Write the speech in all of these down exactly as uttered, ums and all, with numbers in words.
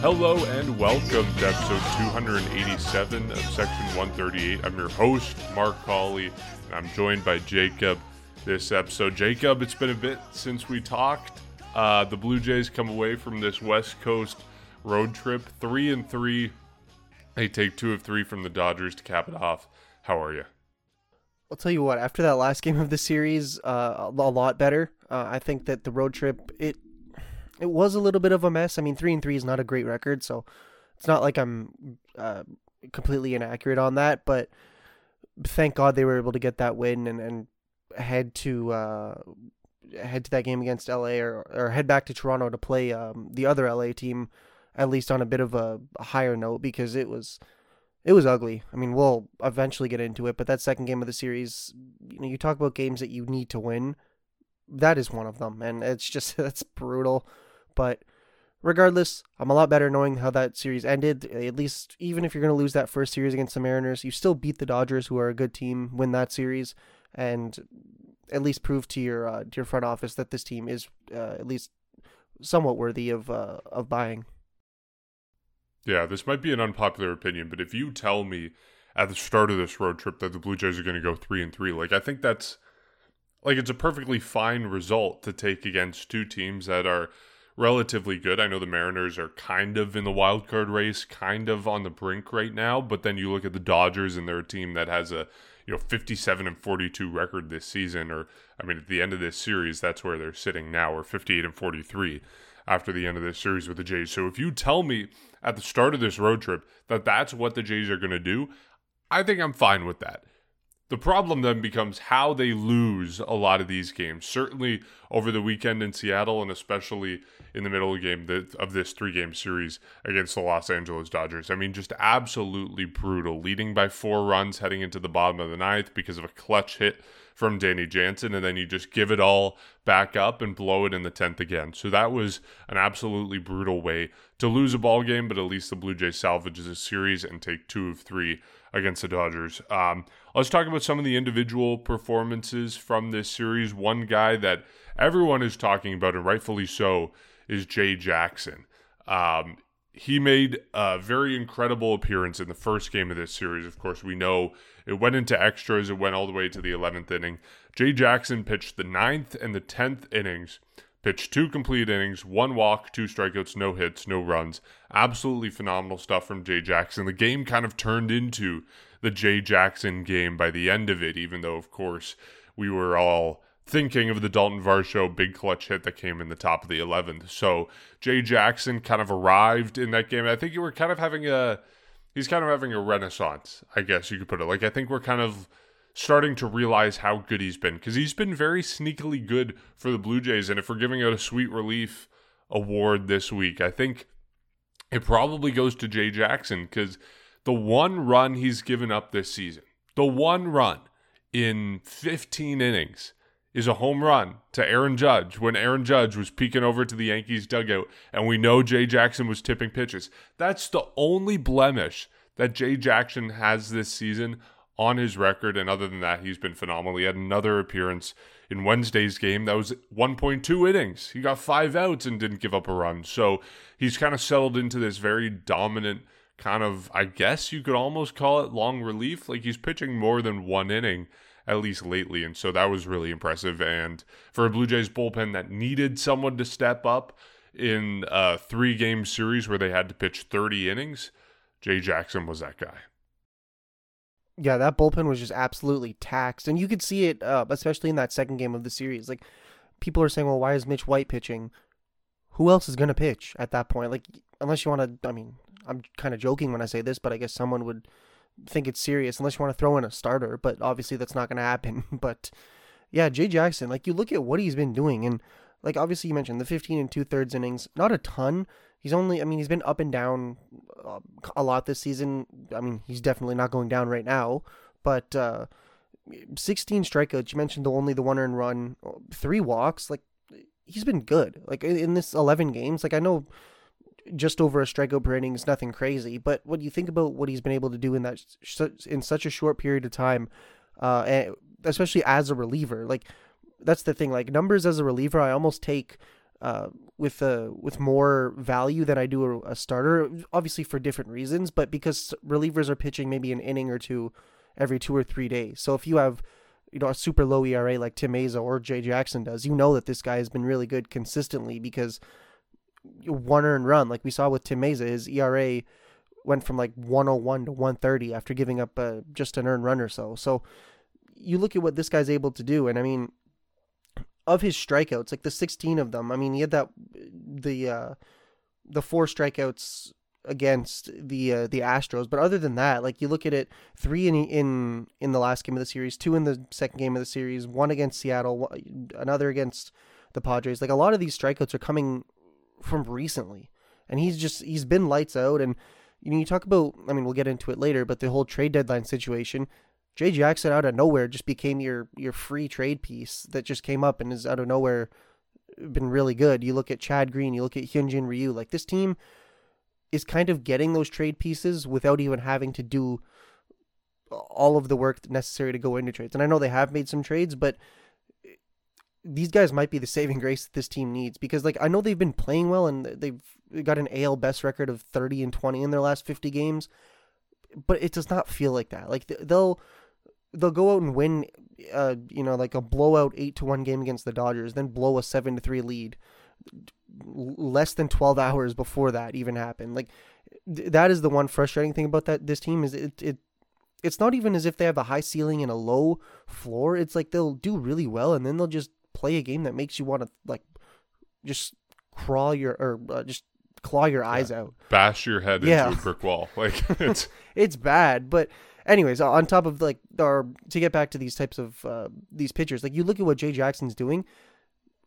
Hello and welcome to episode two eighty-seven of Section one thirty-eight. I'm your host, Mark Cawley, and I'm joined by Jacob this episode. Jacob, it's been a bit since we talked. Uh, the Blue Jays come away from this West Coast road trip, three and three. They take two of three from the Dodgers to cap it off. How are you? I'll tell you what, after that last game of the series, uh, a lot better. Uh, I think that the road trip, it It was a little bit of a mess. I mean, three and three is not a great record, so it's not like I'm uh, completely inaccurate on that. But thank God they were able to get that win and, and head to uh, head to that game against L A or, or head back to Toronto to play um, the other L A team, at least on a bit of a higher note, because it was it was ugly. I mean, we'll eventually get into it, but that second game of the series, you know, you talk about games that you need to win. That is one of them, and it's just that's brutal. But regardless, I'm a lot better knowing how that series ended. At least, even if you're going to lose that first series against the Mariners, you still beat the Dodgers, who are a good team, win that series, and at least prove to your uh, to your front office that this team is uh, at least somewhat worthy of uh, of buying. Yeah, this might be an unpopular opinion, but if you tell me at the start of this road trip that the Blue Jays are going to go three and three, like I think that's like it's a perfectly fine result to take against two teams that are relatively good. I know the Mariners are kind of in the wild card race, kind of on the brink right now, but then you look at the Dodgers and they're a team that has a, you know, fifty-seven and forty-two record this season, or I mean at the end of this series that's where they're sitting now, or fifty-eight and forty-three after the end of this series with the Jays. So if you tell me at the start of this road trip that that's what the Jays are going to do, I think I'm fine with that. The problem then becomes how they lose a lot of these games. Certainly over the weekend in Seattle, and especially in the middle of the game that, of this three-game series against the Los Angeles Dodgers. I mean, just absolutely brutal. Leading by four runs heading into the bottom of the ninth because of a clutch hit from Danny Jansen, and then you just give it all back up and blow it in the tenth again. So that was an absolutely brutal way to lose a ball game, but at least the Blue Jays salvages a series and take two of three against the Dodgers. Um, let's talk about some of the individual performances from this series. One guy that everyone is talking about, and rightfully so, is Jay Jackson. Um, he made a very incredible appearance in the first game of this series. Of course, we know it went into extras. It went all the way to the eleventh inning. Jay Jackson pitched the ninth and the tenth innings, pitched two complete innings, one walk, two strikeouts, no hits, no runs. Absolutely phenomenal stuff from Jay Jackson. The game kind of turned into the Jay Jackson game by the end of it, even though, of course, we were all thinking of the Dalton Varsho big clutch hit that came in the top of the eleventh. So Jay Jackson kind of arrived in that game. I think you were kind of having a, he's kind of having a renaissance, I guess you could put it. Like, I think we're kind of starting to realize how good he's been, because he's been very sneakily good for the Blue Jays. And if we're giving out a sweet relief award this week, I think it probably goes to Jay Jackson, because the one run he's given up this season, the one run in fifteen innings, is a home run to Aaron Judge when Aaron Judge was peeking over to the Yankees dugout, and we know Jay Jackson was tipping pitches. That's the only blemish that Jay Jackson has this season on his record, and other than that, he's been phenomenal. He had another appearance in Wednesday's game that was one point two innings. He got five outs and didn't give up a run, so he's kind of settled into this very dominant kind of, I guess you could almost call it long relief. Like, he's pitching more than one inning, at least lately, and so that was really impressive. And for a Blue Jays bullpen that needed someone to step up in a three-game series where they had to pitch thirty innings, Jay Jackson was that guy. Yeah, that bullpen was just absolutely taxed, and you could see it, uh, especially in that second game of the series. Like, people are saying, well, why is Mitch White pitching? Who else is going to pitch at that point? Like, unless you want to, I mean, I'm kind of joking when I say this, but I guess someone would think it's serious unless you want to throw in a starter, but obviously that's not going to happen. But yeah, Jay Jackson, like, you look at what he's been doing, and like obviously you mentioned the fifteen and two thirds innings, not a ton. He's only, I mean, he's been up and down uh, a lot this season. I mean, he's definitely not going down right now, but uh, sixteen strikeouts, you mentioned the only the one earned run, three walks. Like, he's been good. Like, in this eleven games, like I know just over a strikeout per inning is nothing crazy, but when you think about what he's been able to do in that in such a short period of time, uh, and especially as a reliever, like that's the thing. Like, numbers as a reliever, I almost take uh, with a with more value than I do a, a starter, obviously for different reasons, but because relievers are pitching maybe an inning or two every two or three days. So if you have, you know, a super low E R A like Tim Mayza or Jay Jackson does, you know that this guy has been really good consistently because one earned run, like we saw with Tim Mayza, his E R A went from like one oh one to one thirty after giving up uh, just an earned run or so. So you look at what this guy's able to do, and I mean, of his strikeouts, like the sixteen of them, I mean, he had that the uh, the four strikeouts against the uh, the Astros, but other than that, like you look at it, three in in in the last game of the series, two in the second game of the series, one against Seattle, one, another against the Padres. Like a lot of these strikeouts are coming from recently, and he's just he's been lights out. And you know, you talk about, I mean, we'll get into it later, but the whole trade deadline situation. Jay Jackson out of nowhere just became your your free trade piece that just came up and is out of nowhere, been really good. You look at Chad Green, you look at Hyunjin Ryu, like this team is kind of getting those trade pieces without even having to do all of the work necessary to go into trades. And I know they have made some trades, but these guys might be the saving grace that this team needs, because like I know they've been playing well and they've got an A L best record of thirty and twenty in their last fifty games, but it does not feel like that. Like they'll They'll go out and win, uh, you know, like a blowout eight to one game against the Dodgers, then blow a seven to three lead, less than twelve hours before that even happened. Like th- that is the one frustrating thing about that this team is it it it's not even as if they have a high ceiling and a low floor. It's like they'll do really well and then they'll just play a game that makes you want to like just crawl your or uh, just claw your eyes yeah. out, bash your head yeah. into a brick wall. Like it's it's bad, but. Anyways, on top of like, or to get back to these types of uh, these pitchers, like you look at what Jay Jackson's doing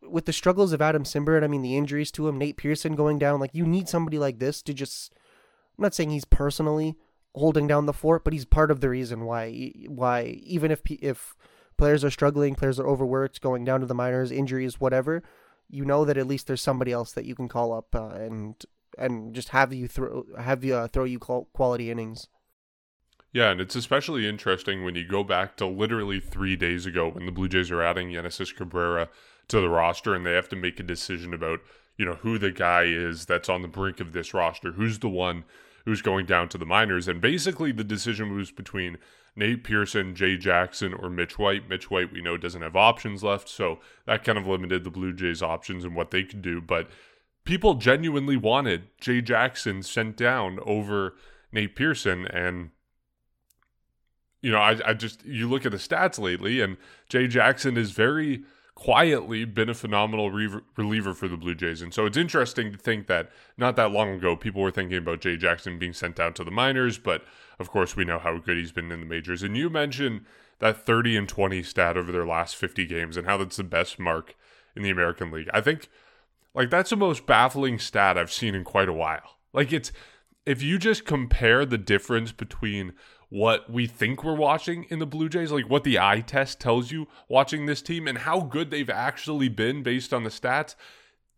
with the struggles of Adam Simber, and I mean the injuries to him, Nate Pearson going down. Like you need somebody like this to just. I'm not saying he's personally holding down the fort, but he's part of the reason why. Why even if if players are struggling, players are overworked, going down to the minors, injuries, whatever, you know that at least there's somebody else that you can call up uh, and and just have you throw have you uh, throw you quality innings. Yeah, and it's especially interesting when you go back to literally three days ago when the Blue Jays are adding Yenisys Cabrera to the roster and they have to make a decision about, you know, who the guy is that's on the brink of this roster, who's the one who's going down to the minors. And basically the decision was between Nate Pearson, Jay Jackson, or Mitch White. Mitch White, we know, doesn't have options left, so that kind of limited the Blue Jays' options and what they could do. But people genuinely wanted Jay Jackson sent down over Nate Pearson, and you know, I, I just, you look at the stats lately, and Jay Jackson has very quietly been a phenomenal re- reliever for the Blue Jays. And so it's interesting to think that not that long ago, people were thinking about Jay Jackson being sent down to the minors, but of course we know how good he's been in the majors. And you mentioned that thirty and twenty stat over their last fifty games and how that's the best mark in the American League. I think, like, that's the most baffling stat I've seen in quite a while. Like, it's, if you just compare the difference between what we think we're watching in the Blue Jays, like what the eye test tells you watching this team and how good they've actually been based on the stats,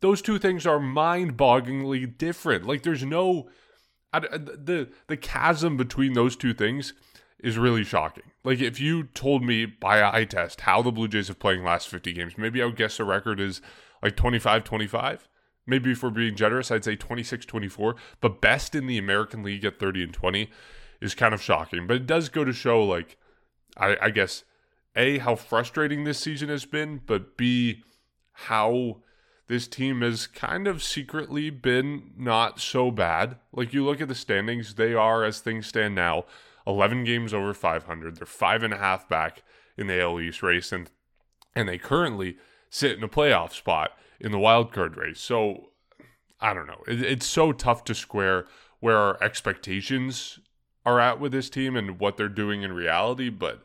those two things are mind-bogglingly different. Like there's no, I, the, the chasm between those two things is really shocking. Like if you told me by eye test how the Blue Jays have playing last fifty games, maybe I would guess the record is like twenty-five twenty-five. Maybe if we're being generous, I'd say twenty-six twenty-four, but best in the American League at thirty and twenty. Is kind of shocking, but it does go to show, like, I, I guess, A, how frustrating this season has been, but B, how this team has kind of secretly been not so bad. Like, you look at the standings, they are, as things stand now, eleven games over five hundred. They're five and a half back in the A L East race, and, and they currently sit in a playoff spot in the wildcard race. So, I don't know. It, it's so tough to square where our expectations are at with this team and what they're doing in reality, but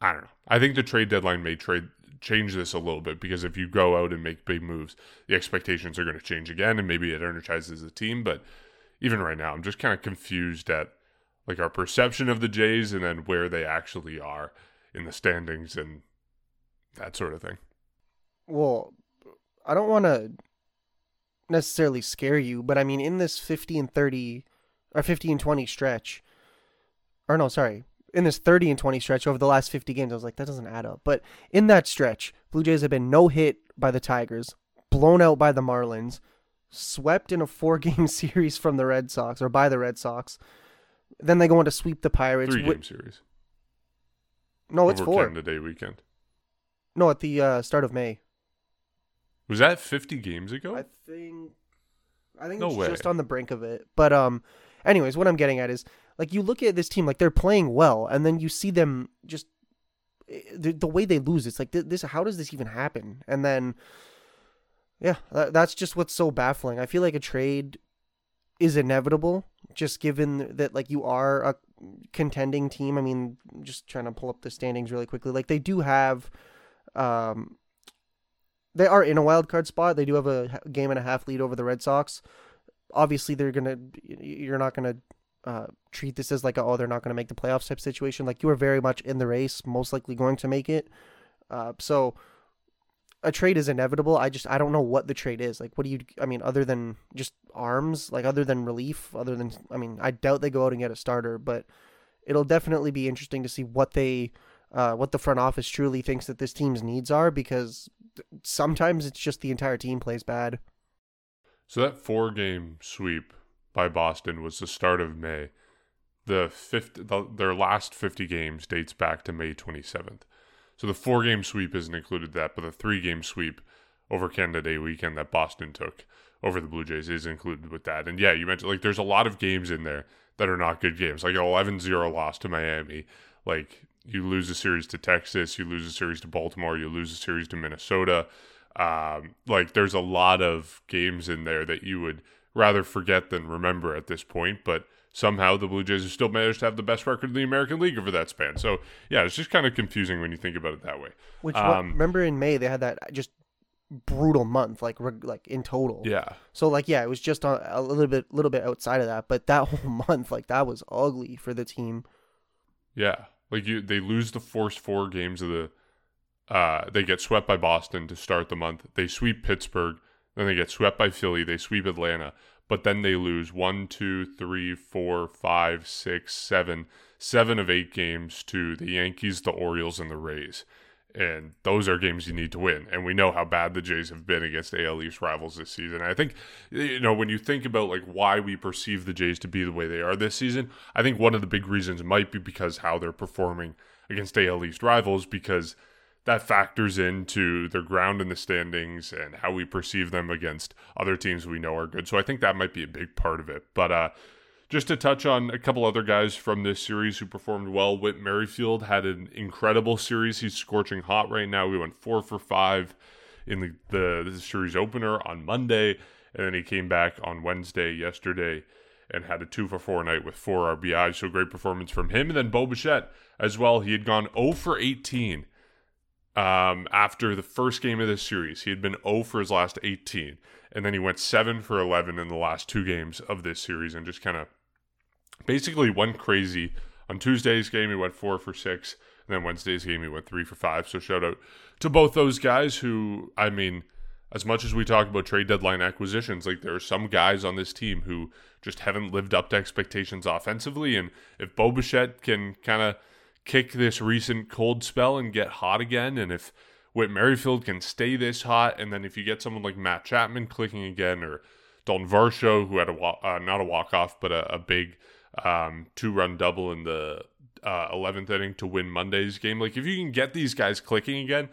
I don't know. I think the trade deadline may trade change this a little bit, because if you go out and make big moves, the expectations are going to change again, and maybe it energizes the team. But even right now, I'm just kind of confused at like our perception of the Jays and then where they actually are in the standings and that sort of thing. Well, I don't want to necessarily scare you, but I mean, in this fifty and thirty or fifty and twenty stretch, or no, sorry, in this thirty and twenty stretch over the last fifty games, I was like, that doesn't add up. But in that stretch, Blue Jays have been no hit by the Tigers, blown out by the Marlins, swept in a four-game series from the Red Sox, or by the Red Sox. Then they go on to sweep the Pirates. Three-game Wh- series. No, it's Over four. Canada Day weekend. No, at the uh, start of May. Was that fifty games ago? I think I think no it's way. Just on the brink of it. But um, anyways, what I'm getting at is, like, you look at this team, like, they're playing well, and then you see them just the, the way they lose. It's like, this, how does this even happen? And then, yeah, that, that's just what's so baffling. I feel like a trade is inevitable, just given that, like, you are a contending team. I mean, just trying to pull up the standings really quickly. Like, they do have, um, they are in a wild card spot. They do have a game and a half lead over the Red Sox. Obviously, they're gonna, you're not gonna uh, treat this as like a, oh, they're not gonna make the playoffs type situation. Like, you are very much in the race, most likely going to make it. Uh, so. A trade is inevitable. I just, I don't know what the trade is. Like, what do you, I mean, other than just arms, like, other than relief, other than, I mean, I doubt they go out and get a starter, but it'll definitely be interesting to see what they, uh, what the front office truly thinks that this team's needs are, because sometimes it's just the entire team plays bad. So that four game sweep by Boston was the start of May. The fifth, the, their last fifty games dates back to May twenty-seventh. So the four-game sweep isn't included that, but the three-game sweep over Canada Day weekend that Boston took over the Blue Jays is included with that. And yeah, you mentioned, like, there's a lot of games in there that are not good games. Like, an eleven zero loss to Miami. Like, you lose a series to Texas, you lose a series to Baltimore, you lose a series to Minnesota. Um, like, there's a lot of games in there that you would rather forget than remember at this point, but somehow the Blue Jays have still managed to have the best record in the American League over that span. So, yeah, it's just kind of confusing when you think about it that way. Which, um, remember in May, they had that just brutal month, like like in total. Yeah. So, like, yeah, it was just a, a little bit little bit outside of that. But that whole month, like, that was ugly for the team. Yeah. Like, you, they lose the first four games of the uh, – they get swept by Boston to start the month. They sweep Pittsburgh. Then they get swept by Philly. They sweep Atlanta. But then they lose one, two, three, four, five, six, seven, seven of eight games to the Yankees, the Orioles, and the Rays. And those are games you need to win. And we know how bad the Jays have been against A L East rivals this season. And I think, you know, when you think about, like, why we perceive the Jays to be the way they are this season, I think one of the big reasons might be because how they're performing against A L East rivals, because that factors into their ground in the standings and how we perceive them against other teams we know are good. So I think that might be a big part of it. But uh, just to touch on a couple other guys from this series who performed well, Whit Merrifield had an incredible series. He's scorching hot right now. We went four for five in the, the, the series opener on Monday, and then he came back on Wednesday yesterday and had a two for four night with four R B I. So great performance from him. And then Bo Bichette as well. He had gone oh for eighteen. Um, after the first game of this series, he had been oh for his last eighteen, and then he went seven for eleven in the last two games of this series and just kind of basically went crazy. On Tuesday's game, he went four for six, and then Wednesday's game, he went three for five. So shout out to both those guys who, I mean, as much as we talk about trade deadline acquisitions, like, there are some guys on this team who just haven't lived up to expectations offensively, and if Bo Bichette can kind of kick this recent cold spell and get hot again, and if Whit Merrifield can stay this hot, and then if you get someone like Matt Chapman clicking again, or Dalton Varsho, who had a walk, uh, not a walk-off, but a, a big um, two-run double in the uh, eleventh inning to win Monday's game. Like, if you can get these guys clicking again,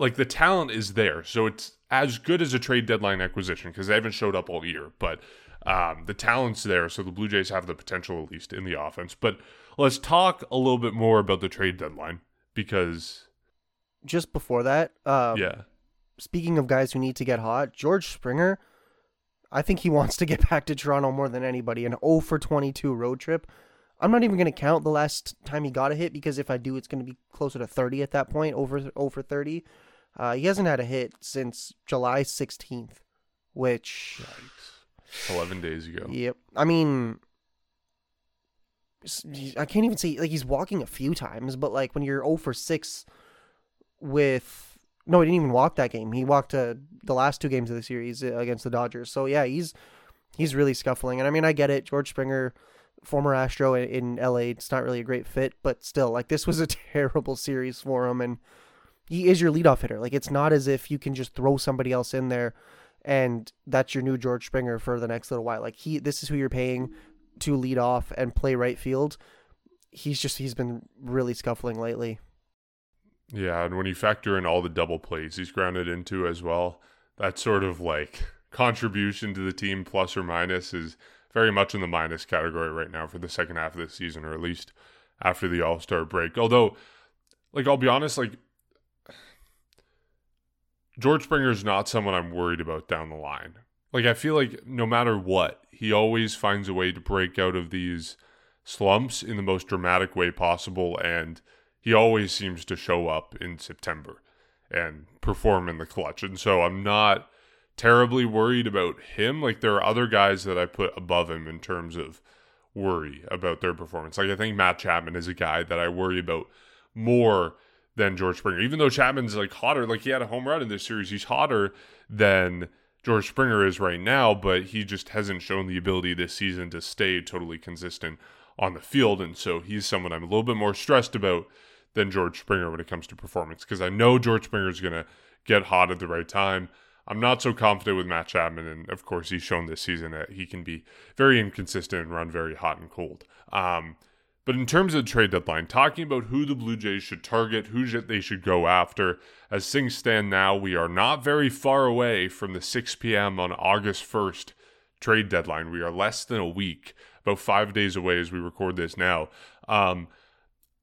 like, the talent is there. So it's as good as a trade deadline acquisition, because they haven't showed up all year, but um, the talent's there, so the Blue Jays have the potential, at least, in the offense. But let's talk a little bit more about the trade deadline, because just before that, um, yeah. Speaking of guys who need to get hot, George Springer, I think he wants to get back to Toronto more than anybody. An oh for twenty-two road trip. I'm not even going to count the last time he got a hit, because if I do, it's going to be closer to thirty at that point, over oh for thirty. Uh, he hasn't had a hit since July sixteenth, which... Yikes. eleven days ago. Yep. I mean... I can't even say, like, he's walking a few times, but, like, when you're oh for six with, no, he didn't even walk that game. He walked uh, the last two games of the series against the Dodgers. So, yeah, he's he's really scuffling. And, I mean, I get it. George Springer, former Astro in L A, it's not really a great fit, but still, like, this was a terrible series for him. And he is your leadoff hitter. Like, it's not as if you can just throw somebody else in there and that's your new George Springer for the next little while. Like, he, this is who you're paying to lead off and play right field. He's just, he's been really scuffling lately. Yeah, and when you factor in all the double plays he's grounded into as well, that sort of like contribution to the team, plus or minus, is very much in the minus category right now for the second half of this season, or at least after the All-Star break. Although, like, I'll be honest, like, George Springer is not someone I'm worried about down the line. Like, I feel like no matter what, he always finds a way to break out of these slumps in the most dramatic way possible, and he always seems to show up in September and perform in the clutch. And so I'm not terribly worried about him. Like, there are other guys that I put above him in terms of worry about their performance. Like, I think Matt Chapman is a guy that I worry about more than George Springer. Even though Chapman's like hotter, like he had a home run in this series, he's hotter than George Springer is right now, but he just hasn't shown the ability this season to stay totally consistent on the field. And so he's someone I'm a little bit more stressed about than George Springer when it comes to performance, because I know George Springer is going to get hot at the right time. I'm not so confident with Matt Chapman, and of course he's shown this season that he can be very inconsistent and run very hot and cold. Um, but in terms of the trade deadline, talking about who the Blue Jays should target, who they should go after, as things stand now, we are not very far away from the six p.m. on August first trade deadline. We are less than a week, about five days away as we record this now. Um,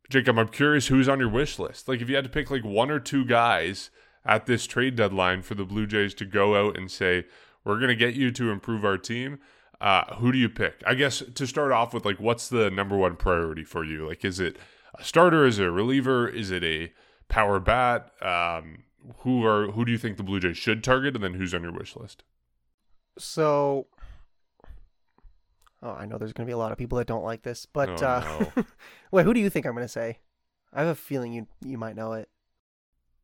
Jacob, I'm curious who's on your wish list. Like, if you had to pick like one or two guys at this trade deadline for the Blue Jays to go out and say, we're going to get you to improve our team, uh, who do you pick? I guess to start off with, like, what's the number one priority for you? Like, is it a starter? Is it a reliever? Is it a power bat? Um, who are who do you think the Blue Jays should target? And then who's on your wish list? So, oh, I know there's going to be a lot of people that don't like this, but oh, uh, no. Wait, who do you think I'm going to say? I have a feeling you you might know it.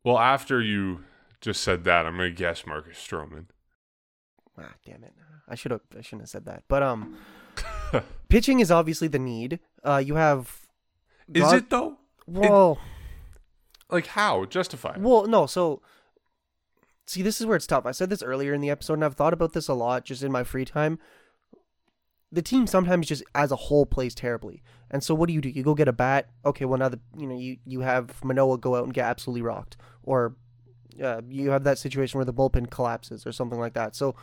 Well, after you just said that, I'm going to guess Marcus Stroman. Ah, damn it. I should have, I shouldn't have said that. But um, pitching is obviously the need. Uh, you have... Is God... it, though? Well... It... Like, how? Justify it. Well, no, so... See, this is where it's tough. I said this earlier in the episode, and I've thought about this a lot just in my free time. The team sometimes just as a whole plays terribly. And so what do you do? You go get a bat. Okay, well, now the, you know, you, you have Manoah go out and get absolutely rocked. Or uh, you have that situation where the bullpen collapses or something like that. So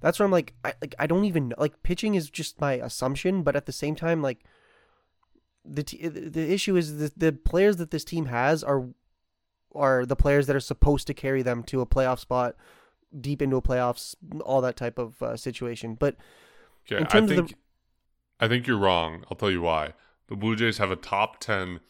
that's where I'm like, I, like, I don't even know. Like, pitching is just my assumption. But at the same time, like, the t- the issue is the, the players that this team has are are the players that are supposed to carry them to a playoff spot, deep into a playoffs, all that type of uh, situation. But... Okay, I think the... I think you're wrong. I'll tell you why. The Blue Jays have a top ten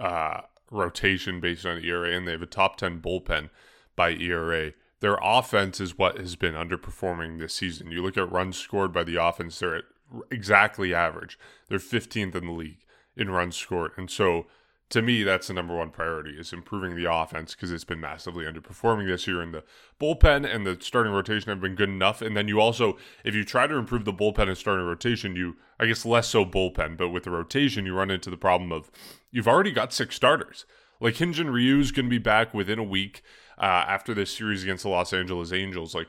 uh, rotation based on E R A, and they have a top ten bullpen by E R A. Their offense is what has been underperforming this season. You look at runs scored by the offense, they're at exactly average. They're fifteenth in the league in runs scored. And so, to me, that's the number one priority, is improving the offense, because it's been massively underperforming this year. And the bullpen and the starting rotation have been good enough. And then you also, if you try to improve the bullpen and starting rotation, you, I guess less so bullpen, but with the rotation, you run into the problem of you've already got six starters. Like, Hyunjin Ryu is going to be back within a week uh, after this series against the Los Angeles Angels. Like,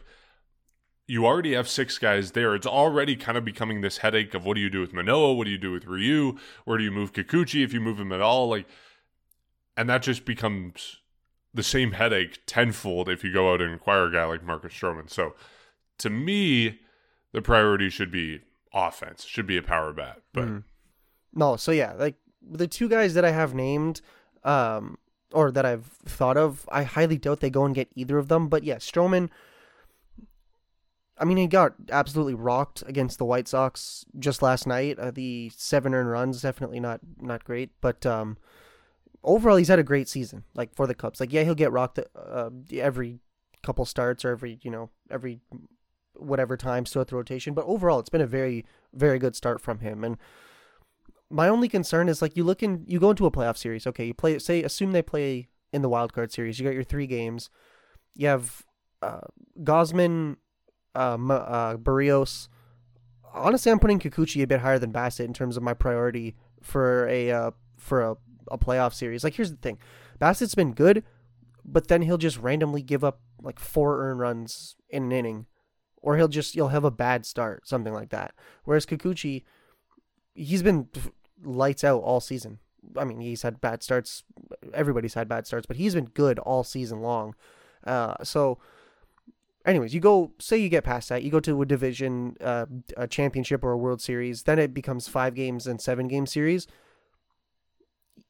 you already have six guys there. It's already kind of becoming this headache of what do you do with Manoah? What do you do with Ryu? Where do you move Kikuchi if you move him at all? Like, and that just becomes the same headache tenfold if you go out and acquire a guy like Marcus Stroman. So to me, the priority should be offense. It should be a power bat. But mm. No, so yeah, like the two guys that I have named, um, or that I've thought of, I highly doubt they go and get either of them. But yeah, Stroman... I mean, he got absolutely rocked against the White Sox just last night. Uh, the seven earned runs, definitely not not great. But um, overall, he's had a great season, like, for the Cubs. Like, yeah, he'll get rocked uh, every couple starts or every, you know, every whatever time throughout the rotation. But overall, it's been a very, very good start from him. And my only concern is, like, you look in, you go into a playoff series. Okay, you play, say, assume they play in the wild card series. You got your three games. You have uh, Gausman... Uh, uh, Barrios. Honestly, I'm putting Kikuchi a bit higher than Bassett in terms of my priority for a uh, for a, a playoff series. Like, here's the thing, Bassett's been good, but then he'll just randomly give up like four earned runs in an inning, or he'll just, you'll have a bad start, something like that. Whereas Kikuchi, he's been lights out all season. I mean, he's had bad starts. Everybody's had bad starts, but he's been good all season long. Uh, so anyways, you go, say you get past that, you go to a division, uh, a championship or a World Series, then it becomes five games and seven game series.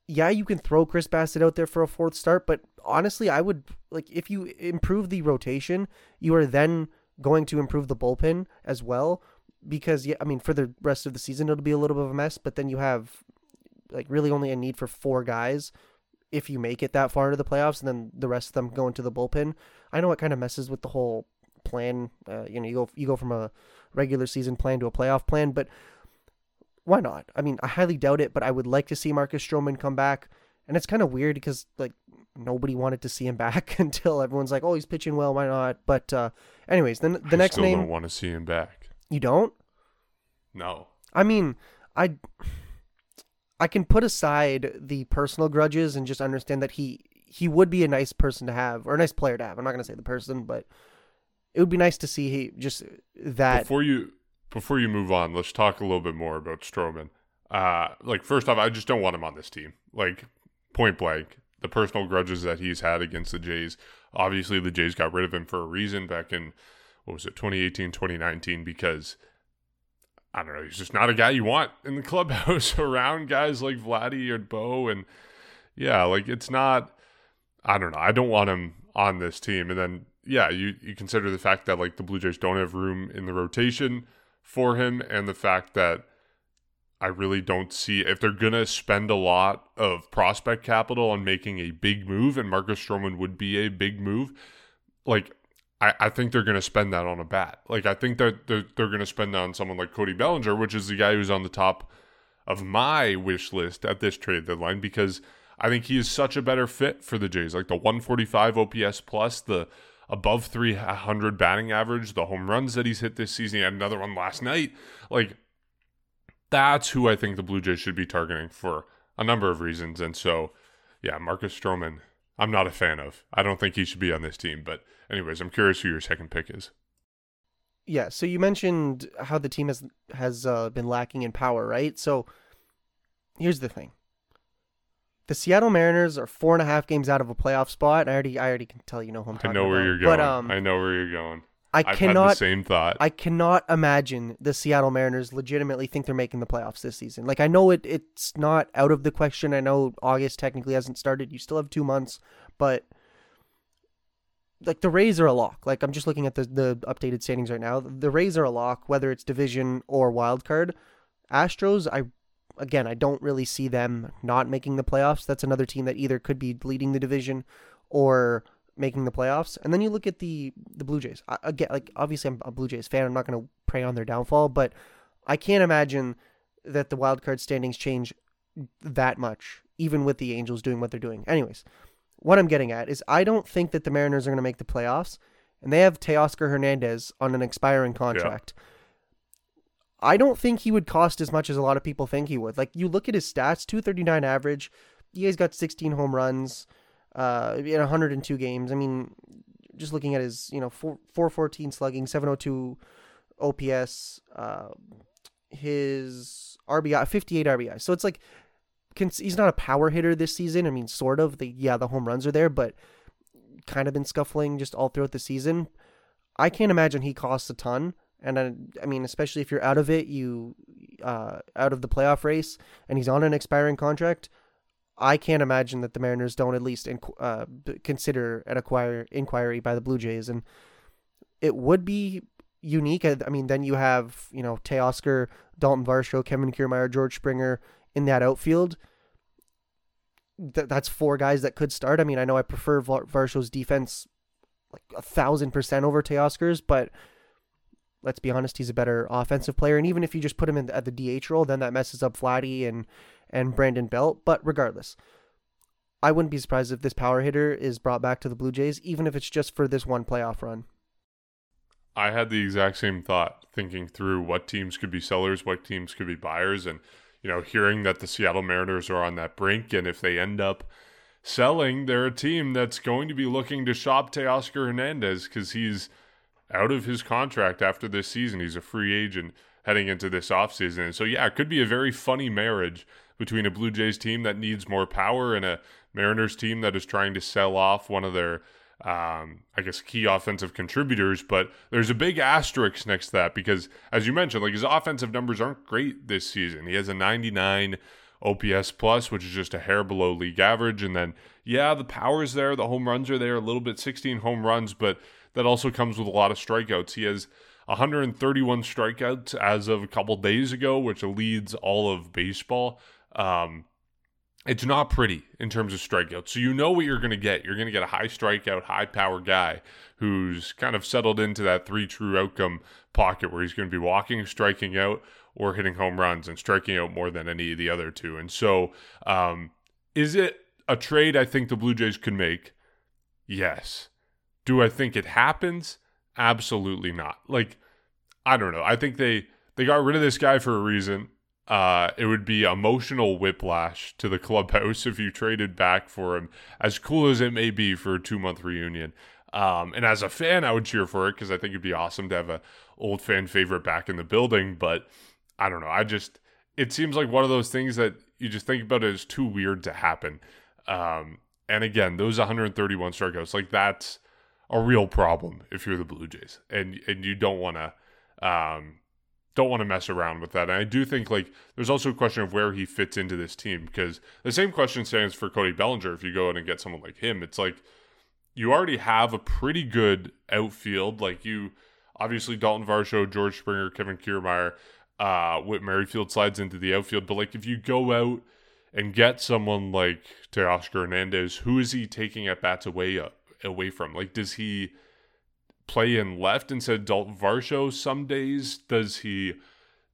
Yeah, you can throw Chris Bassett out there for a fourth start, but honestly, I would, like, if you improve the rotation, you are then going to improve the bullpen as well, because, yeah, I mean, for the rest of the season, it'll be a little bit of a mess, but then you have, like, really only a need for four guys if you make it that far into the playoffs, and then the rest of them go into the bullpen. I know it kind of messes with the whole plan. Uh, you know, you go you go from a regular season plan to a playoff plan, but why not? I mean, I highly doubt it, but I would like to see Marcus Stroman come back, and it's kind of weird because, like, nobody wanted to see him back until everyone's like, oh, he's pitching well, why not? But uh, anyways, then the I next still name... I don't want to see him back. You don't? No. I mean, I... I can put aside the personal grudges and just understand that he, he would be a nice person to have, or a nice player to have. I'm not going to say the person, but it would be nice to see he just that. Before you before you move on, let's talk a little bit more about Stroman. Uh, like, first off, I just don't want him on this team. Like, point blank, the personal grudges that he's had against the Jays. Obviously, the Jays got rid of him for a reason back in, what was it, twenty eighteen, twenty nineteen, because... I don't know. He's just not a guy you want in the clubhouse around guys like Vladdy or Bo. And yeah, like it's not, I don't know. I don't want him on this team. And then, yeah, you, you consider the fact that like the Blue Jays don't have room in the rotation for him. And the fact that I really don't see if they're going to spend a lot of prospect capital on making a big move, and Marcus Stroman would be a big move. Like, I, I think they're going to spend that on a bat. Like, I think that they're, they're going to spend that on someone like Cody Bellinger, which is the guy who's on the top of my wish list at this trade deadline, because I think he is such a better fit for the Jays. Like, the one forty-five O P S plus, the above three hundred batting average, the home runs that he's hit this season. He had another one last night. Like, that's who I think the Blue Jays should be targeting for a number of reasons. And so, yeah, Marcus Stroman, I'm not a fan of. I don't think he should be on this team, but anyways, I'm curious who your second pick is. Yeah, so you mentioned how the team has has uh, been lacking in power, right? So here's the thing: the Seattle Mariners are four and a half games out of a playoff spot. I already, I already can tell you know who I'm talking about. I know where you're going. But, um, I know where you're going. I I've cannot had the same thought. I cannot imagine the Seattle Mariners legitimately think they're making the playoffs this season. Like, I know it, it's not out of the question. I know August technically hasn't started. You still have two months, but. Like, the Rays are a lock. Like, I'm just looking at the, the updated standings right now. The Rays are a lock, whether it's division or wild card. Astros, I again, I don't really see them not making the playoffs. That's another team that either could be leading the division or making the playoffs. And then you look at the, the Blue Jays. I, again, like, obviously, I'm a Blue Jays fan. I'm not going to prey on their downfall, but I can't imagine that the wild card standings change that much, even with the Angels doing what they're doing. Anyways. What I'm getting at is I don't think that the Mariners are going to make the playoffs, and they have Teoscar Hernandez on an expiring contract. Yeah. I don't think he would cost as much as a lot of people think he would. Like, you look at his stats, two thirty-nine average. He's got sixteen home runs uh, in one hundred two games. I mean, just looking at his, you know, four fourteen slugging, seven oh two O P S, uh, his R B I, fifty-eight R B I. So it's like, he's not a power hitter this season. I mean, sort of. The, yeah, the home runs are there, but kind of been scuffling just all throughout the season. I can't imagine he costs a ton. And I, I mean, especially if you're out of it, you uh, out of the playoff race, and he's on an expiring contract, I can't imagine that the Mariners don't at least inc- uh, consider an acquire inquiry by the Blue Jays. And it would be unique. I, I mean, then you have, you know, Teoscar, Dalton Varsho, Kevin Kiermaier, George Springer, in that outfield. Th- that's four guys that could start. I mean, I know I prefer Var- Varsho's defense like a thousand percent over Teoscar's, but let's be honest, he's a better offensive player. And even if you just put him in the, at the D H role, then that messes up Vladdy and, and Brandon Belt. But regardless, I wouldn't be surprised if this power hitter is brought back to the Blue Jays, even if it's just for this one playoff run. I had the exact same thought, thinking through what teams could be sellers, what teams could be buyers, and you know, hearing that the Seattle Mariners are on that brink, and if they end up selling, they're a team that's going to be looking to shop Teoscar Hernandez because he's out of his contract after this season. He's a free agent heading into this offseason. And so, yeah, it could be a very funny marriage between a Blue Jays team that needs more power and a Mariners team that is trying to sell off one of their, um, I guess, key offensive contributors. But there's a big asterisk next to that because, as you mentioned, like his offensive numbers aren't great this season. He has a ninety-nine O P S plus, which is just a hair below league average. And then, yeah, the power's there. The home runs are there a little bit, sixteen home runs, but that also comes with a lot of strikeouts. He has one hundred thirty-one strikeouts as of a couple days ago, which leads all of baseball. Um, it's not pretty in terms of strikeouts. So you know what you're going to get. You're going to get a high strikeout, high power guy who's kind of settled into that three true outcome pocket where he's going to be walking, striking out, or hitting home runs and striking out more than any of the other two. And so um, is it a trade I think the Blue Jays could make? Yes. Do I think it happens? Absolutely not. Like, I don't know. I think they, they got rid of this guy for a reason. Uh, it would be emotional whiplash to the clubhouse if you traded back for him, as cool as it may be for a two-month reunion. Um, and as a fan, I would cheer for it because I think it'd be awesome to have an old fan favorite back in the building. But I don't know. I just, it seems like one of those things that you just think about it as too weird to happen. Um, and again, those one hundred thirty-one strikeouts, like that's a real problem if you're the Blue Jays, and and you don't want to, um, don't want to mess around with that. And I do think like there's also a question of where he fits into this team, because the same question stands for Cody Bellinger. If you go in and get someone like him, it's like you already have a pretty good outfield. Like you, obviously Dalton Varsho, George Springer, Kevin Kiermaier, uh, Whit Merrifield slides into the outfield. But like if you go out and get someone like Teoscar Hernandez, who is he taking at bats away up, away from? Like, does he play in left instead of Dalton Varsho some days? Does he,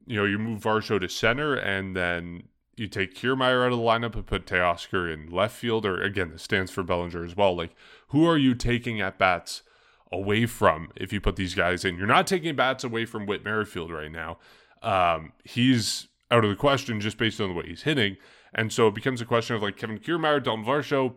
you know, you move Varsho to center and then you take Kiermaier out of the lineup and put Teoscar in left field? Or again, this stands for Bellinger as well. Like, who are you taking at bats away from if you put these guys in? You're not taking bats away from Whit Merrifield right now. Um, he's out of the question just based on the way he's hitting. And so it becomes a question of like Kevin Kiermaier, Dalton Varsho.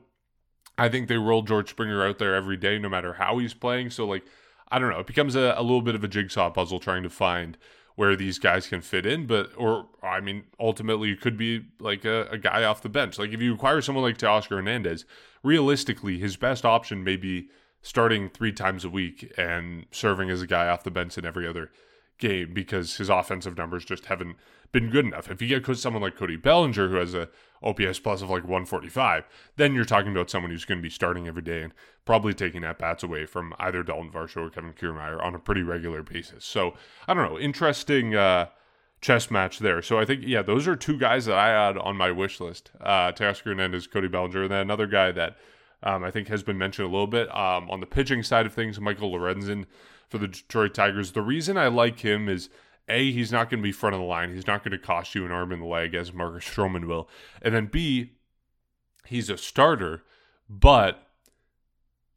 I think they roll George Springer out there every day, no matter how he's playing. So like, I don't know. It becomes a, a little bit of a jigsaw puzzle trying to find where these guys can fit in. But, or, I mean, ultimately, it could be like a, a guy off the bench. Like, if you acquire someone like Teoscar Hernandez, realistically, his best option may be starting three times a week and serving as a guy off the bench in every other game because his offensive numbers just haven't been good enough. If you get someone like Cody Bellinger, who has a O P S plus of like one forty-five, then you're talking about someone who's going to be starting every day and probably taking at bats away from either Dalton Varsho or Kevin Kiermaier on a pretty regular basis. So I don't know, interesting uh, chess match there. So I think, yeah, those are two guys that I had on my wish list, uh, Teoscar Hernandez, Cody Bellinger, and then another guy that um, I think has been mentioned a little bit um, on the pitching side of things, Michael Lorenzen for the Detroit Tigers. The reason I like him is, A, he's not going to be front of the line. He's not going to cost you an arm and a leg as Marcus Stroman will. And then B, he's a starter, but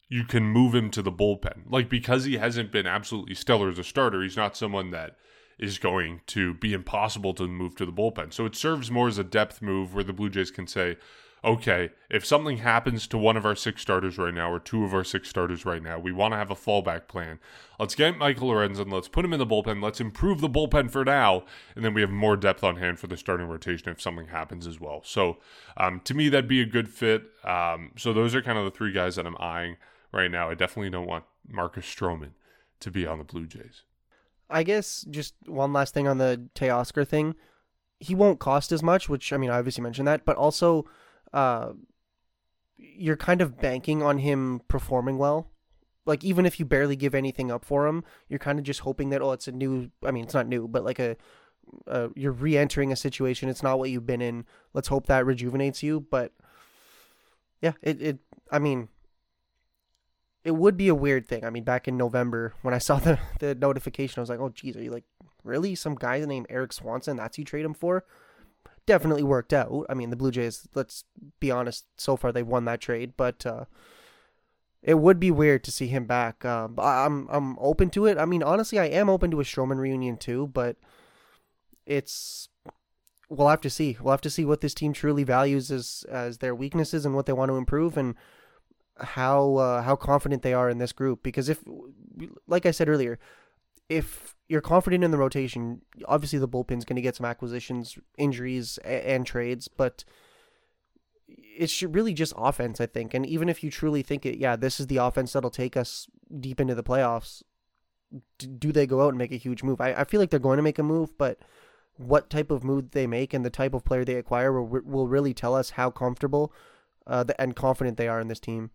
you can move him to the bullpen. Like, because he hasn't been absolutely stellar as a starter, he's not someone that is going to be impossible to move to the bullpen. So it serves more as a depth move where the Blue Jays can say, okay, if something happens to one of our six starters right now or two of our six starters right now, we want to have a fallback plan. Let's get Michael Lorenzen. Let's put him in the bullpen. Let's improve the bullpen for now. And then we have more depth on hand for the starting rotation if something happens as well. So um, to me, that'd be a good fit. Um, so those are kind of the three guys that I'm eyeing right now. I definitely don't want Marcus Stroman to be on the Blue Jays. I guess just one last thing on the Teoscar thing. He won't cost as much, which, I mean, I obviously mentioned that, but also Uh, you're kind of banking on him performing well. Like, even if you barely give anything up for him, you're kind of just hoping that, oh, it's a new, I mean, it's not new, but like a, uh, you're re-entering a situation. It's not what you've been in. Let's hope that rejuvenates you. But yeah, it, it, I mean, it would be a weird thing. I mean, back in November when I saw the, the notification, I was like, oh geez, are you like, really? Some guy named Eric Swanson, that's who you trade him for? Definitely worked out. I mean, the Blue Jays, let's be honest, so far they've won that trade, but uh, it would be weird to see him back. Uh, I'm I'm open to it. I mean, honestly, I am open to a Stroman reunion too, but it's we'll have to see. We'll have to see what this team truly values as as their weaknesses and what they want to improve, and how uh, how confident they are in this group. Because if, like I said earlier, if you're confident in the rotation, obviously the bullpen's going to get some acquisitions, injuries, and, and trades, but it's really just offense, I think. And even if you truly think it, yeah, this is the offense that'll take us deep into the playoffs, do they go out and make a huge move? I, I feel like they're going to make a move, but what type of move they make and the type of player they acquire will, will really tell us how comfortable uh, the, and confident they are in this team.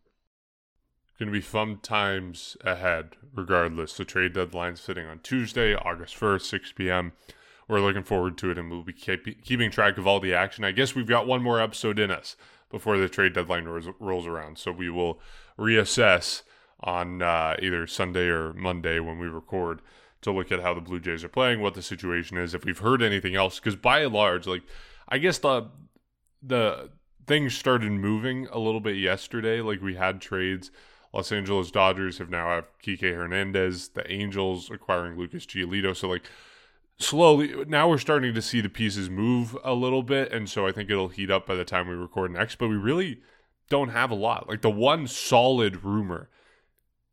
Going to be fun times ahead, regardless. The trade deadline's sitting on Tuesday, August first, six p.m. We're looking forward to it, and we'll be keep, keeping track of all the action. I guess we've got one more episode in us before the trade deadline rolls, rolls around, so we will reassess on uh, either Sunday or Monday when we record to look at how the Blue Jays are playing, what the situation is, if we've heard anything else. Because by and large, like, I guess the the things started moving a little bit yesterday. Like, we had trades. Los Angeles Dodgers have now have Kike Hernandez. The Angels acquiring Lucas Giolito. So, like, slowly, now we're starting to see the pieces move a little bit, and so I think it'll heat up by the time we record next. But we really don't have a lot. Like, the one solid rumor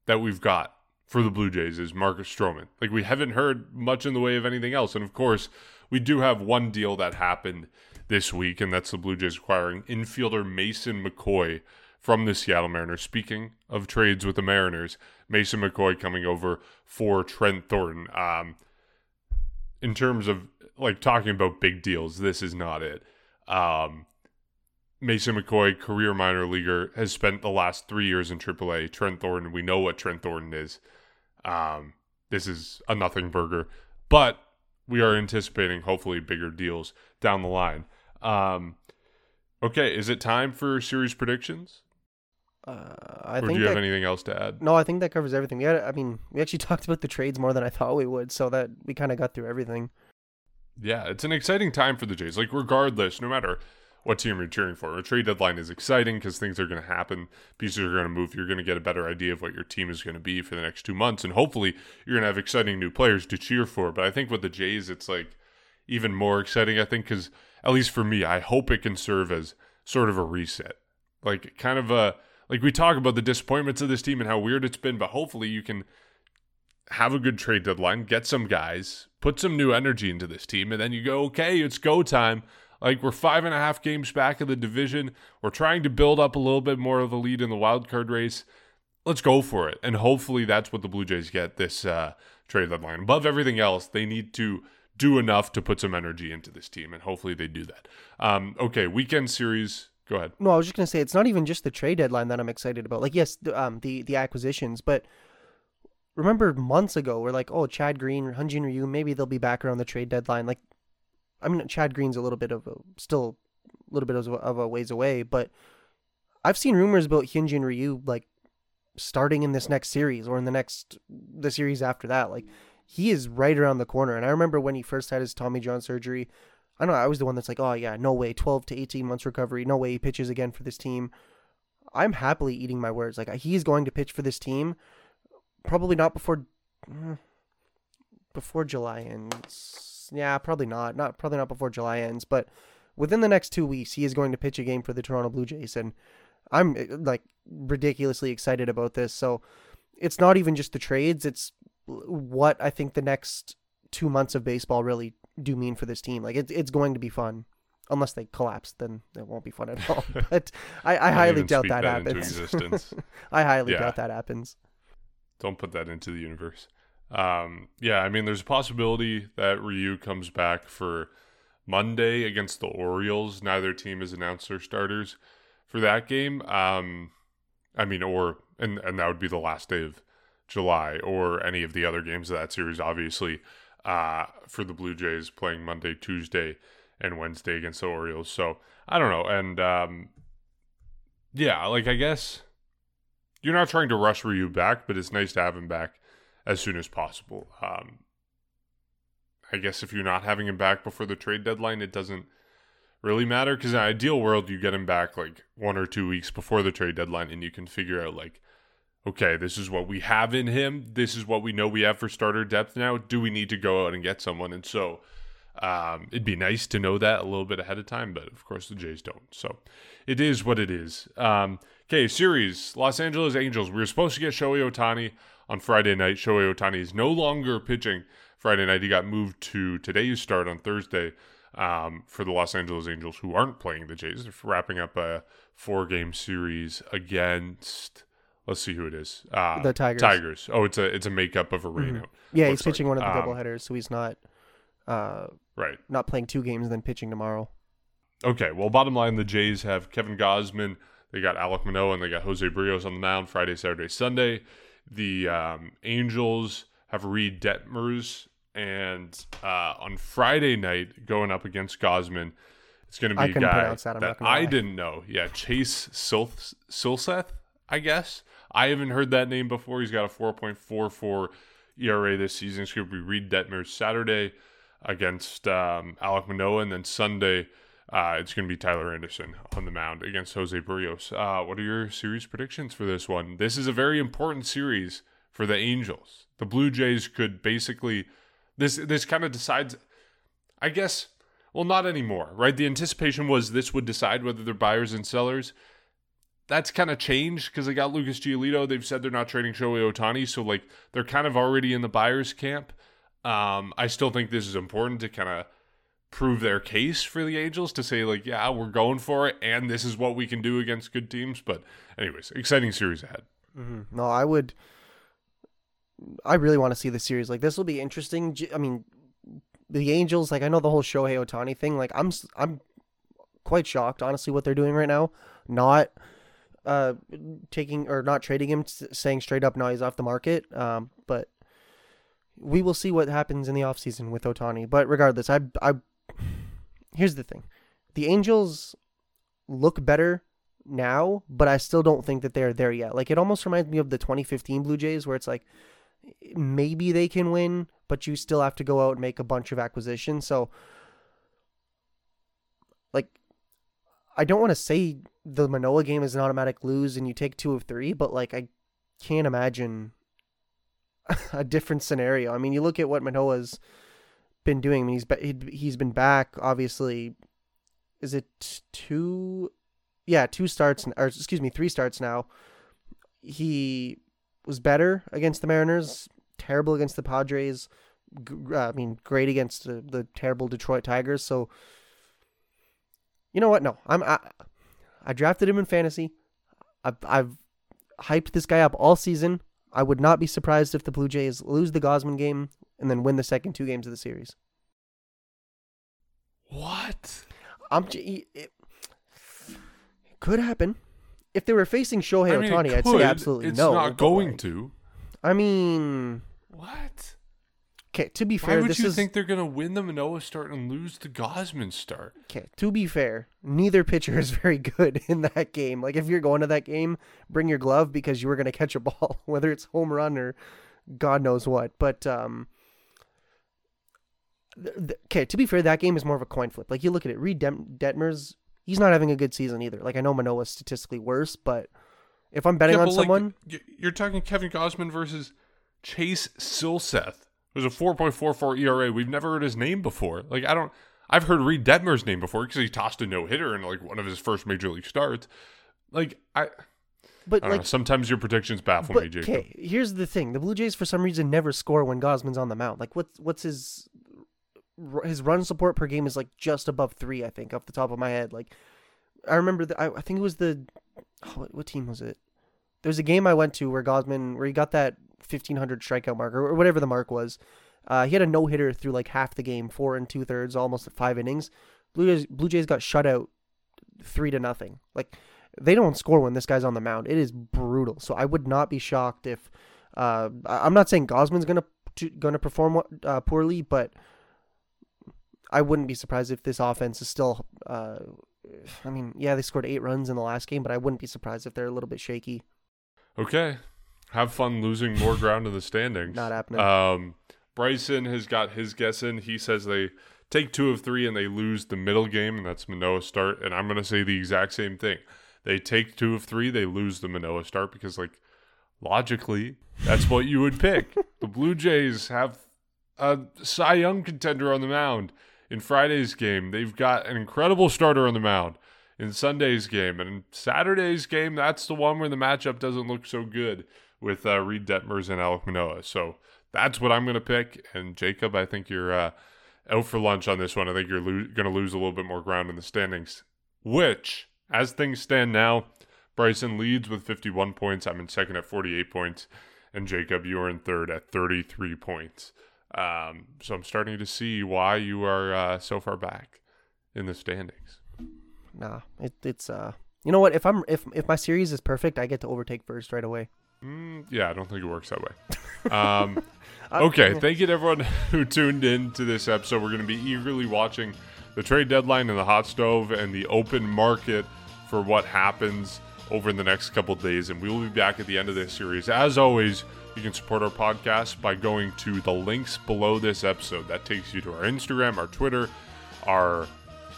that we've got for the Blue Jays is Marcus Stroman. Like, we haven't heard much in the way of anything else. And, of course, we do have one deal that happened this week, and that's the Blue Jays acquiring infielder Mason McCoy from the Seattle Mariners. Speaking of trades with the Mariners, Mason McCoy coming over for Trent Thornton. Um, in terms of, like, talking about big deals, this is not it. Um, Mason McCoy, career minor leaguer, has spent the last three years in triple A. Trent Thornton, we know what Trent Thornton is. Um, this is a nothing burger. But we are anticipating, hopefully, bigger deals down the line. Um, okay, is it time for series predictions? Uh, I or think do you that, have anything else to add? No, I think that covers everything. We had, I mean, we actually talked about the trades more than I thought we would, so that we kind of got through everything. Yeah, it's an exciting time for the Jays. Like, regardless, no matter what team you're cheering for, a trade deadline is exciting because things are going to happen, pieces are going to move, you're going to get a better idea of what your team is going to be for the next two months, and hopefully you're going to have exciting new players to cheer for. But I think with the Jays, it's like even more exciting, I think, because at least for me, I hope it can serve as sort of a reset. Like, kind of a... Like, we talk about the disappointments of this team and how weird it's been, but hopefully you can have a good trade deadline, get some guys, put some new energy into this team, and then you go, okay, it's go time. Like, we're five and a half games back of the division. We're trying to build up a little bit more of a lead in the wild card race. Let's go for it. And hopefully that's what the Blue Jays get this uh, trade deadline. Above everything else, they need to do enough to put some energy into this team, and hopefully they do that. Um, okay, weekend series. Go ahead. No, I was just going to say, it's not even just the trade deadline that I'm excited about. Like, yes, the, um, the, the acquisitions, but remember months ago, we're like, oh, Chad Green, Hyunjin Ryu, maybe they'll be back around the trade deadline. Like, I mean, Chad Green's a little bit of a, still a little bit of a, of a ways away, but I've seen rumors about Hyunjin Ryu, like, starting in this next series or in the next, the series after that. Like, he is right around the corner. And I remember when he first had his Tommy John surgery, I know I was the one that's like, oh yeah, no way, twelve to eighteen months recovery, no way he pitches again for this team. I'm happily eating my words. Like, he's going to pitch for this team, probably not before before July ends. Yeah, probably not, not probably not before July ends. But within the next two weeks, he is going to pitch a game for the Toronto Blue Jays, and I'm, like, ridiculously excited about this. So it's not even just the trades; it's what I think the next two months of baseball really do mean for this team. Like, it's it's going to be fun, unless they collapse, then it won't be fun at all. But I, I highly doubt that, that happens. I highly yeah. doubt that happens. Don't put that into the universe. Um, yeah, I mean, there's a possibility that Ryu comes back for Monday against the Orioles. Neither team has announced their starters for that game. Um, I mean, or and and that would be the last day of July, or any of the other games of that series, obviously. Uh, for the Blue Jays, playing Monday, Tuesday, and Wednesday against the Orioles. So I don't know. And um, yeah, like, I guess you're not trying to rush Ryu back, but it's nice to have him back as soon as possible. Um, I guess if you're not having him back before the trade deadline, it doesn't really matter, because in an ideal world, you get him back like one or two weeks before the trade deadline, and you can figure out, like, okay, this is what we have in him. This is what we know we have for starter depth now. Do we need to go out and get someone? And so Um, it'd be nice to know that a little bit ahead of time, but of course the Jays don't. So it is what it is. Um, okay, series, Los Angeles Angels. We were supposed to get Shohei Ohtani on Friday night. Shohei Ohtani is no longer pitching Friday night. He got moved to today's start on Thursday um, for the Los Angeles Angels, who aren't playing the Jays. They're wrapping up a four-game series against... Let's see who it is. Uh, the Tigers. Tigers. Oh, it's a it's a makeup of a rainout. Mm-hmm. Yeah, he's pitching like. one of the double headers, um, so he's not uh, right. Not playing two games and then pitching tomorrow. Okay, well, bottom line, the Jays have Kevin Gausman, they got Alek Manoah, and they got Jose Berrios on the mound Friday, Saturday, Sunday. The um, Angels have Reid Detmers, and uh, on Friday night, going up against Gausman, it's going to be I a guy that, that I lie. didn't know. Yeah, Chase Silseth, Silseth, I guess. I haven't heard that name before. He's got a four point four four E R A this season. It's going to be Reid Detmers Saturday against um, Alek Manoah. And then Sunday, uh, it's going to be Tyler Anderson on the mound against Jose Berrios. Uh, what are your series predictions for this one? This is a very important series for the Angels. The Blue Jays could basically... This, this kind of decides... I guess... Well, not anymore, right? The anticipation was this would decide whether they're buyers and sellers. That's kind of changed because they got Lucas Giolito. They've said they're not trading Shohei Ohtani, so like they're kind of already in the buyer's camp. Um, I still think this is important to kind of prove their case for the Angels to say like, yeah, we're going for it, and this is what we can do against good teams. But anyways, exciting series ahead. Mm-hmm. No, I would. I really want to see the series. Like this will be interesting. I mean, the Angels. Like I know the whole Shohei Ohtani thing. Like I'm, I'm quite shocked, honestly, what they're doing right now. Not. Uh, taking or not trading him, saying straight up, no, he's off the market. Um, but we will see what happens in the offseason with Ohtani. But regardless, I, I, here's the thing: the Angels look better now, but I still don't think that they're there yet. Like it almost reminds me of the twenty fifteen Blue Jays, where it's like maybe they can win, but you still have to go out and make a bunch of acquisitions. So, like, I don't want to say the Manoah game is an automatic lose and you take two of three, but like I can't imagine a different scenario. I mean, you look at what Manoah's been doing. I mean, he's be- he's been back, obviously. Is it two? Yeah, two starts, or excuse me, three starts now. He was better against the Mariners, terrible against the Padres. G- I mean, great against the, the terrible Detroit Tigers. So, you know what? No, I'm. I, I drafted him in fantasy. I've, I've hyped this guy up all season. I would not be surprised if the Blue Jays lose the Gausman game and then win the second two games of the series. What? I'm, it, it could happen. If they were facing Shohei I mean, Ohtani, I'd say absolutely it's no. It's not going worry. to. I mean... What? Okay, to be fair, Why would this you is... think they're going to win the Manoah start and lose the Gausman start? Okay, to be fair, neither pitcher is very good in that game. Like, if you're going to that game, bring your glove because you were going to catch a ball, whether it's home run or God knows what. But, um... Th- th- okay, to be fair, that game is more of a coin flip. Like, you look at it, Reid Dem- Detmers, he's not having a good season either. Like, I know Manoah's statistically worse, but if I'm betting yeah, on someone... Like, you're talking Kevin Gausman versus Chase Silseth. It was a four point four four E R A. We've never heard his name before. Like, I don't, I've heard Reid Detmers' name before because he tossed a no hitter in like one of his first major league starts. Like, I, but I like, know, sometimes your predictions baffle but, me, Jacob. Okay, here's the thing: the Blue Jays, for some reason, never score when Gausman's on the mound. Like, what's what's his his run support per game is like just above three, I think, off the top of my head. Like, I remember that I, I think it was the oh, what team was it? There's a game I went to where Gausman, where he got that fifteen hundred strikeout mark or whatever the mark was. Uh, he had a no-hitter through like half the game, four and two-thirds, almost at five innings. Blue Jays, Blue Jays got shut out three to nothing. Like, they don't score when this guy's on the mound. It is brutal. So I would not be shocked if... Uh, I'm not saying Gausman's going to going to perform uh, poorly, but I wouldn't be surprised if this offense is still... Uh, I mean, yeah, they scored eight runs in the last game, but I wouldn't be surprised if they're a little bit shaky. Okay. Have fun losing more ground in the standings. Not happening. Um, Bryson has got his guess in. He says they take two of three and they lose the middle game, and that's Manoah start. And I'm going to say the exact same thing. They take two of three, they lose the Manoah start because, like, logically, that's what you would pick. The Blue Jays have a Cy Young contender on the mound. in Friday's game, they've got an incredible starter on the mound. In Sunday's game and in Saturday's game, that's the one where the matchup doesn't look so good with uh, Reid Detmers and Alek Manoah. So that's what I'm going to pick. And Jacob, I think you're uh, out for lunch on this one. I think you're lo- going to lose a little bit more ground in the standings, which, as things stand now, Bryson leads with fifty-one points. I'm in second at forty-eight points. And Jacob, you are in third at thirty-three points. Um, so I'm starting to see why you are uh, so far back in the standings. Nah, it, it's uh, you know what? If I'm if if my series is perfect, I get to overtake first right away. Mm, yeah, I don't think it works that way. Um, okay, thank you to everyone who tuned in to this episode. We're going to be eagerly watching the trade deadline and the hot stove and the open market for what happens over the next couple days, and we will be back at the end of this series. As always, you can support our podcast by going to the links below this episode. That takes you to our Instagram, our Twitter, our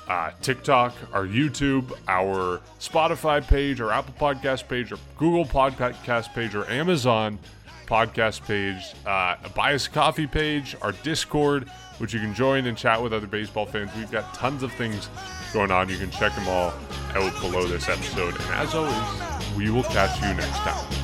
Uh, TikTok, our YouTube, our Spotify page, our Apple Podcast page, our Google Podcast page, our Amazon Podcast page, uh, a Buy Us a Coffee page, our Discord, which you can join and chat with other baseball fans. We've got tons of things going on. You can check them all out below this episode. And as always, we will catch you next time.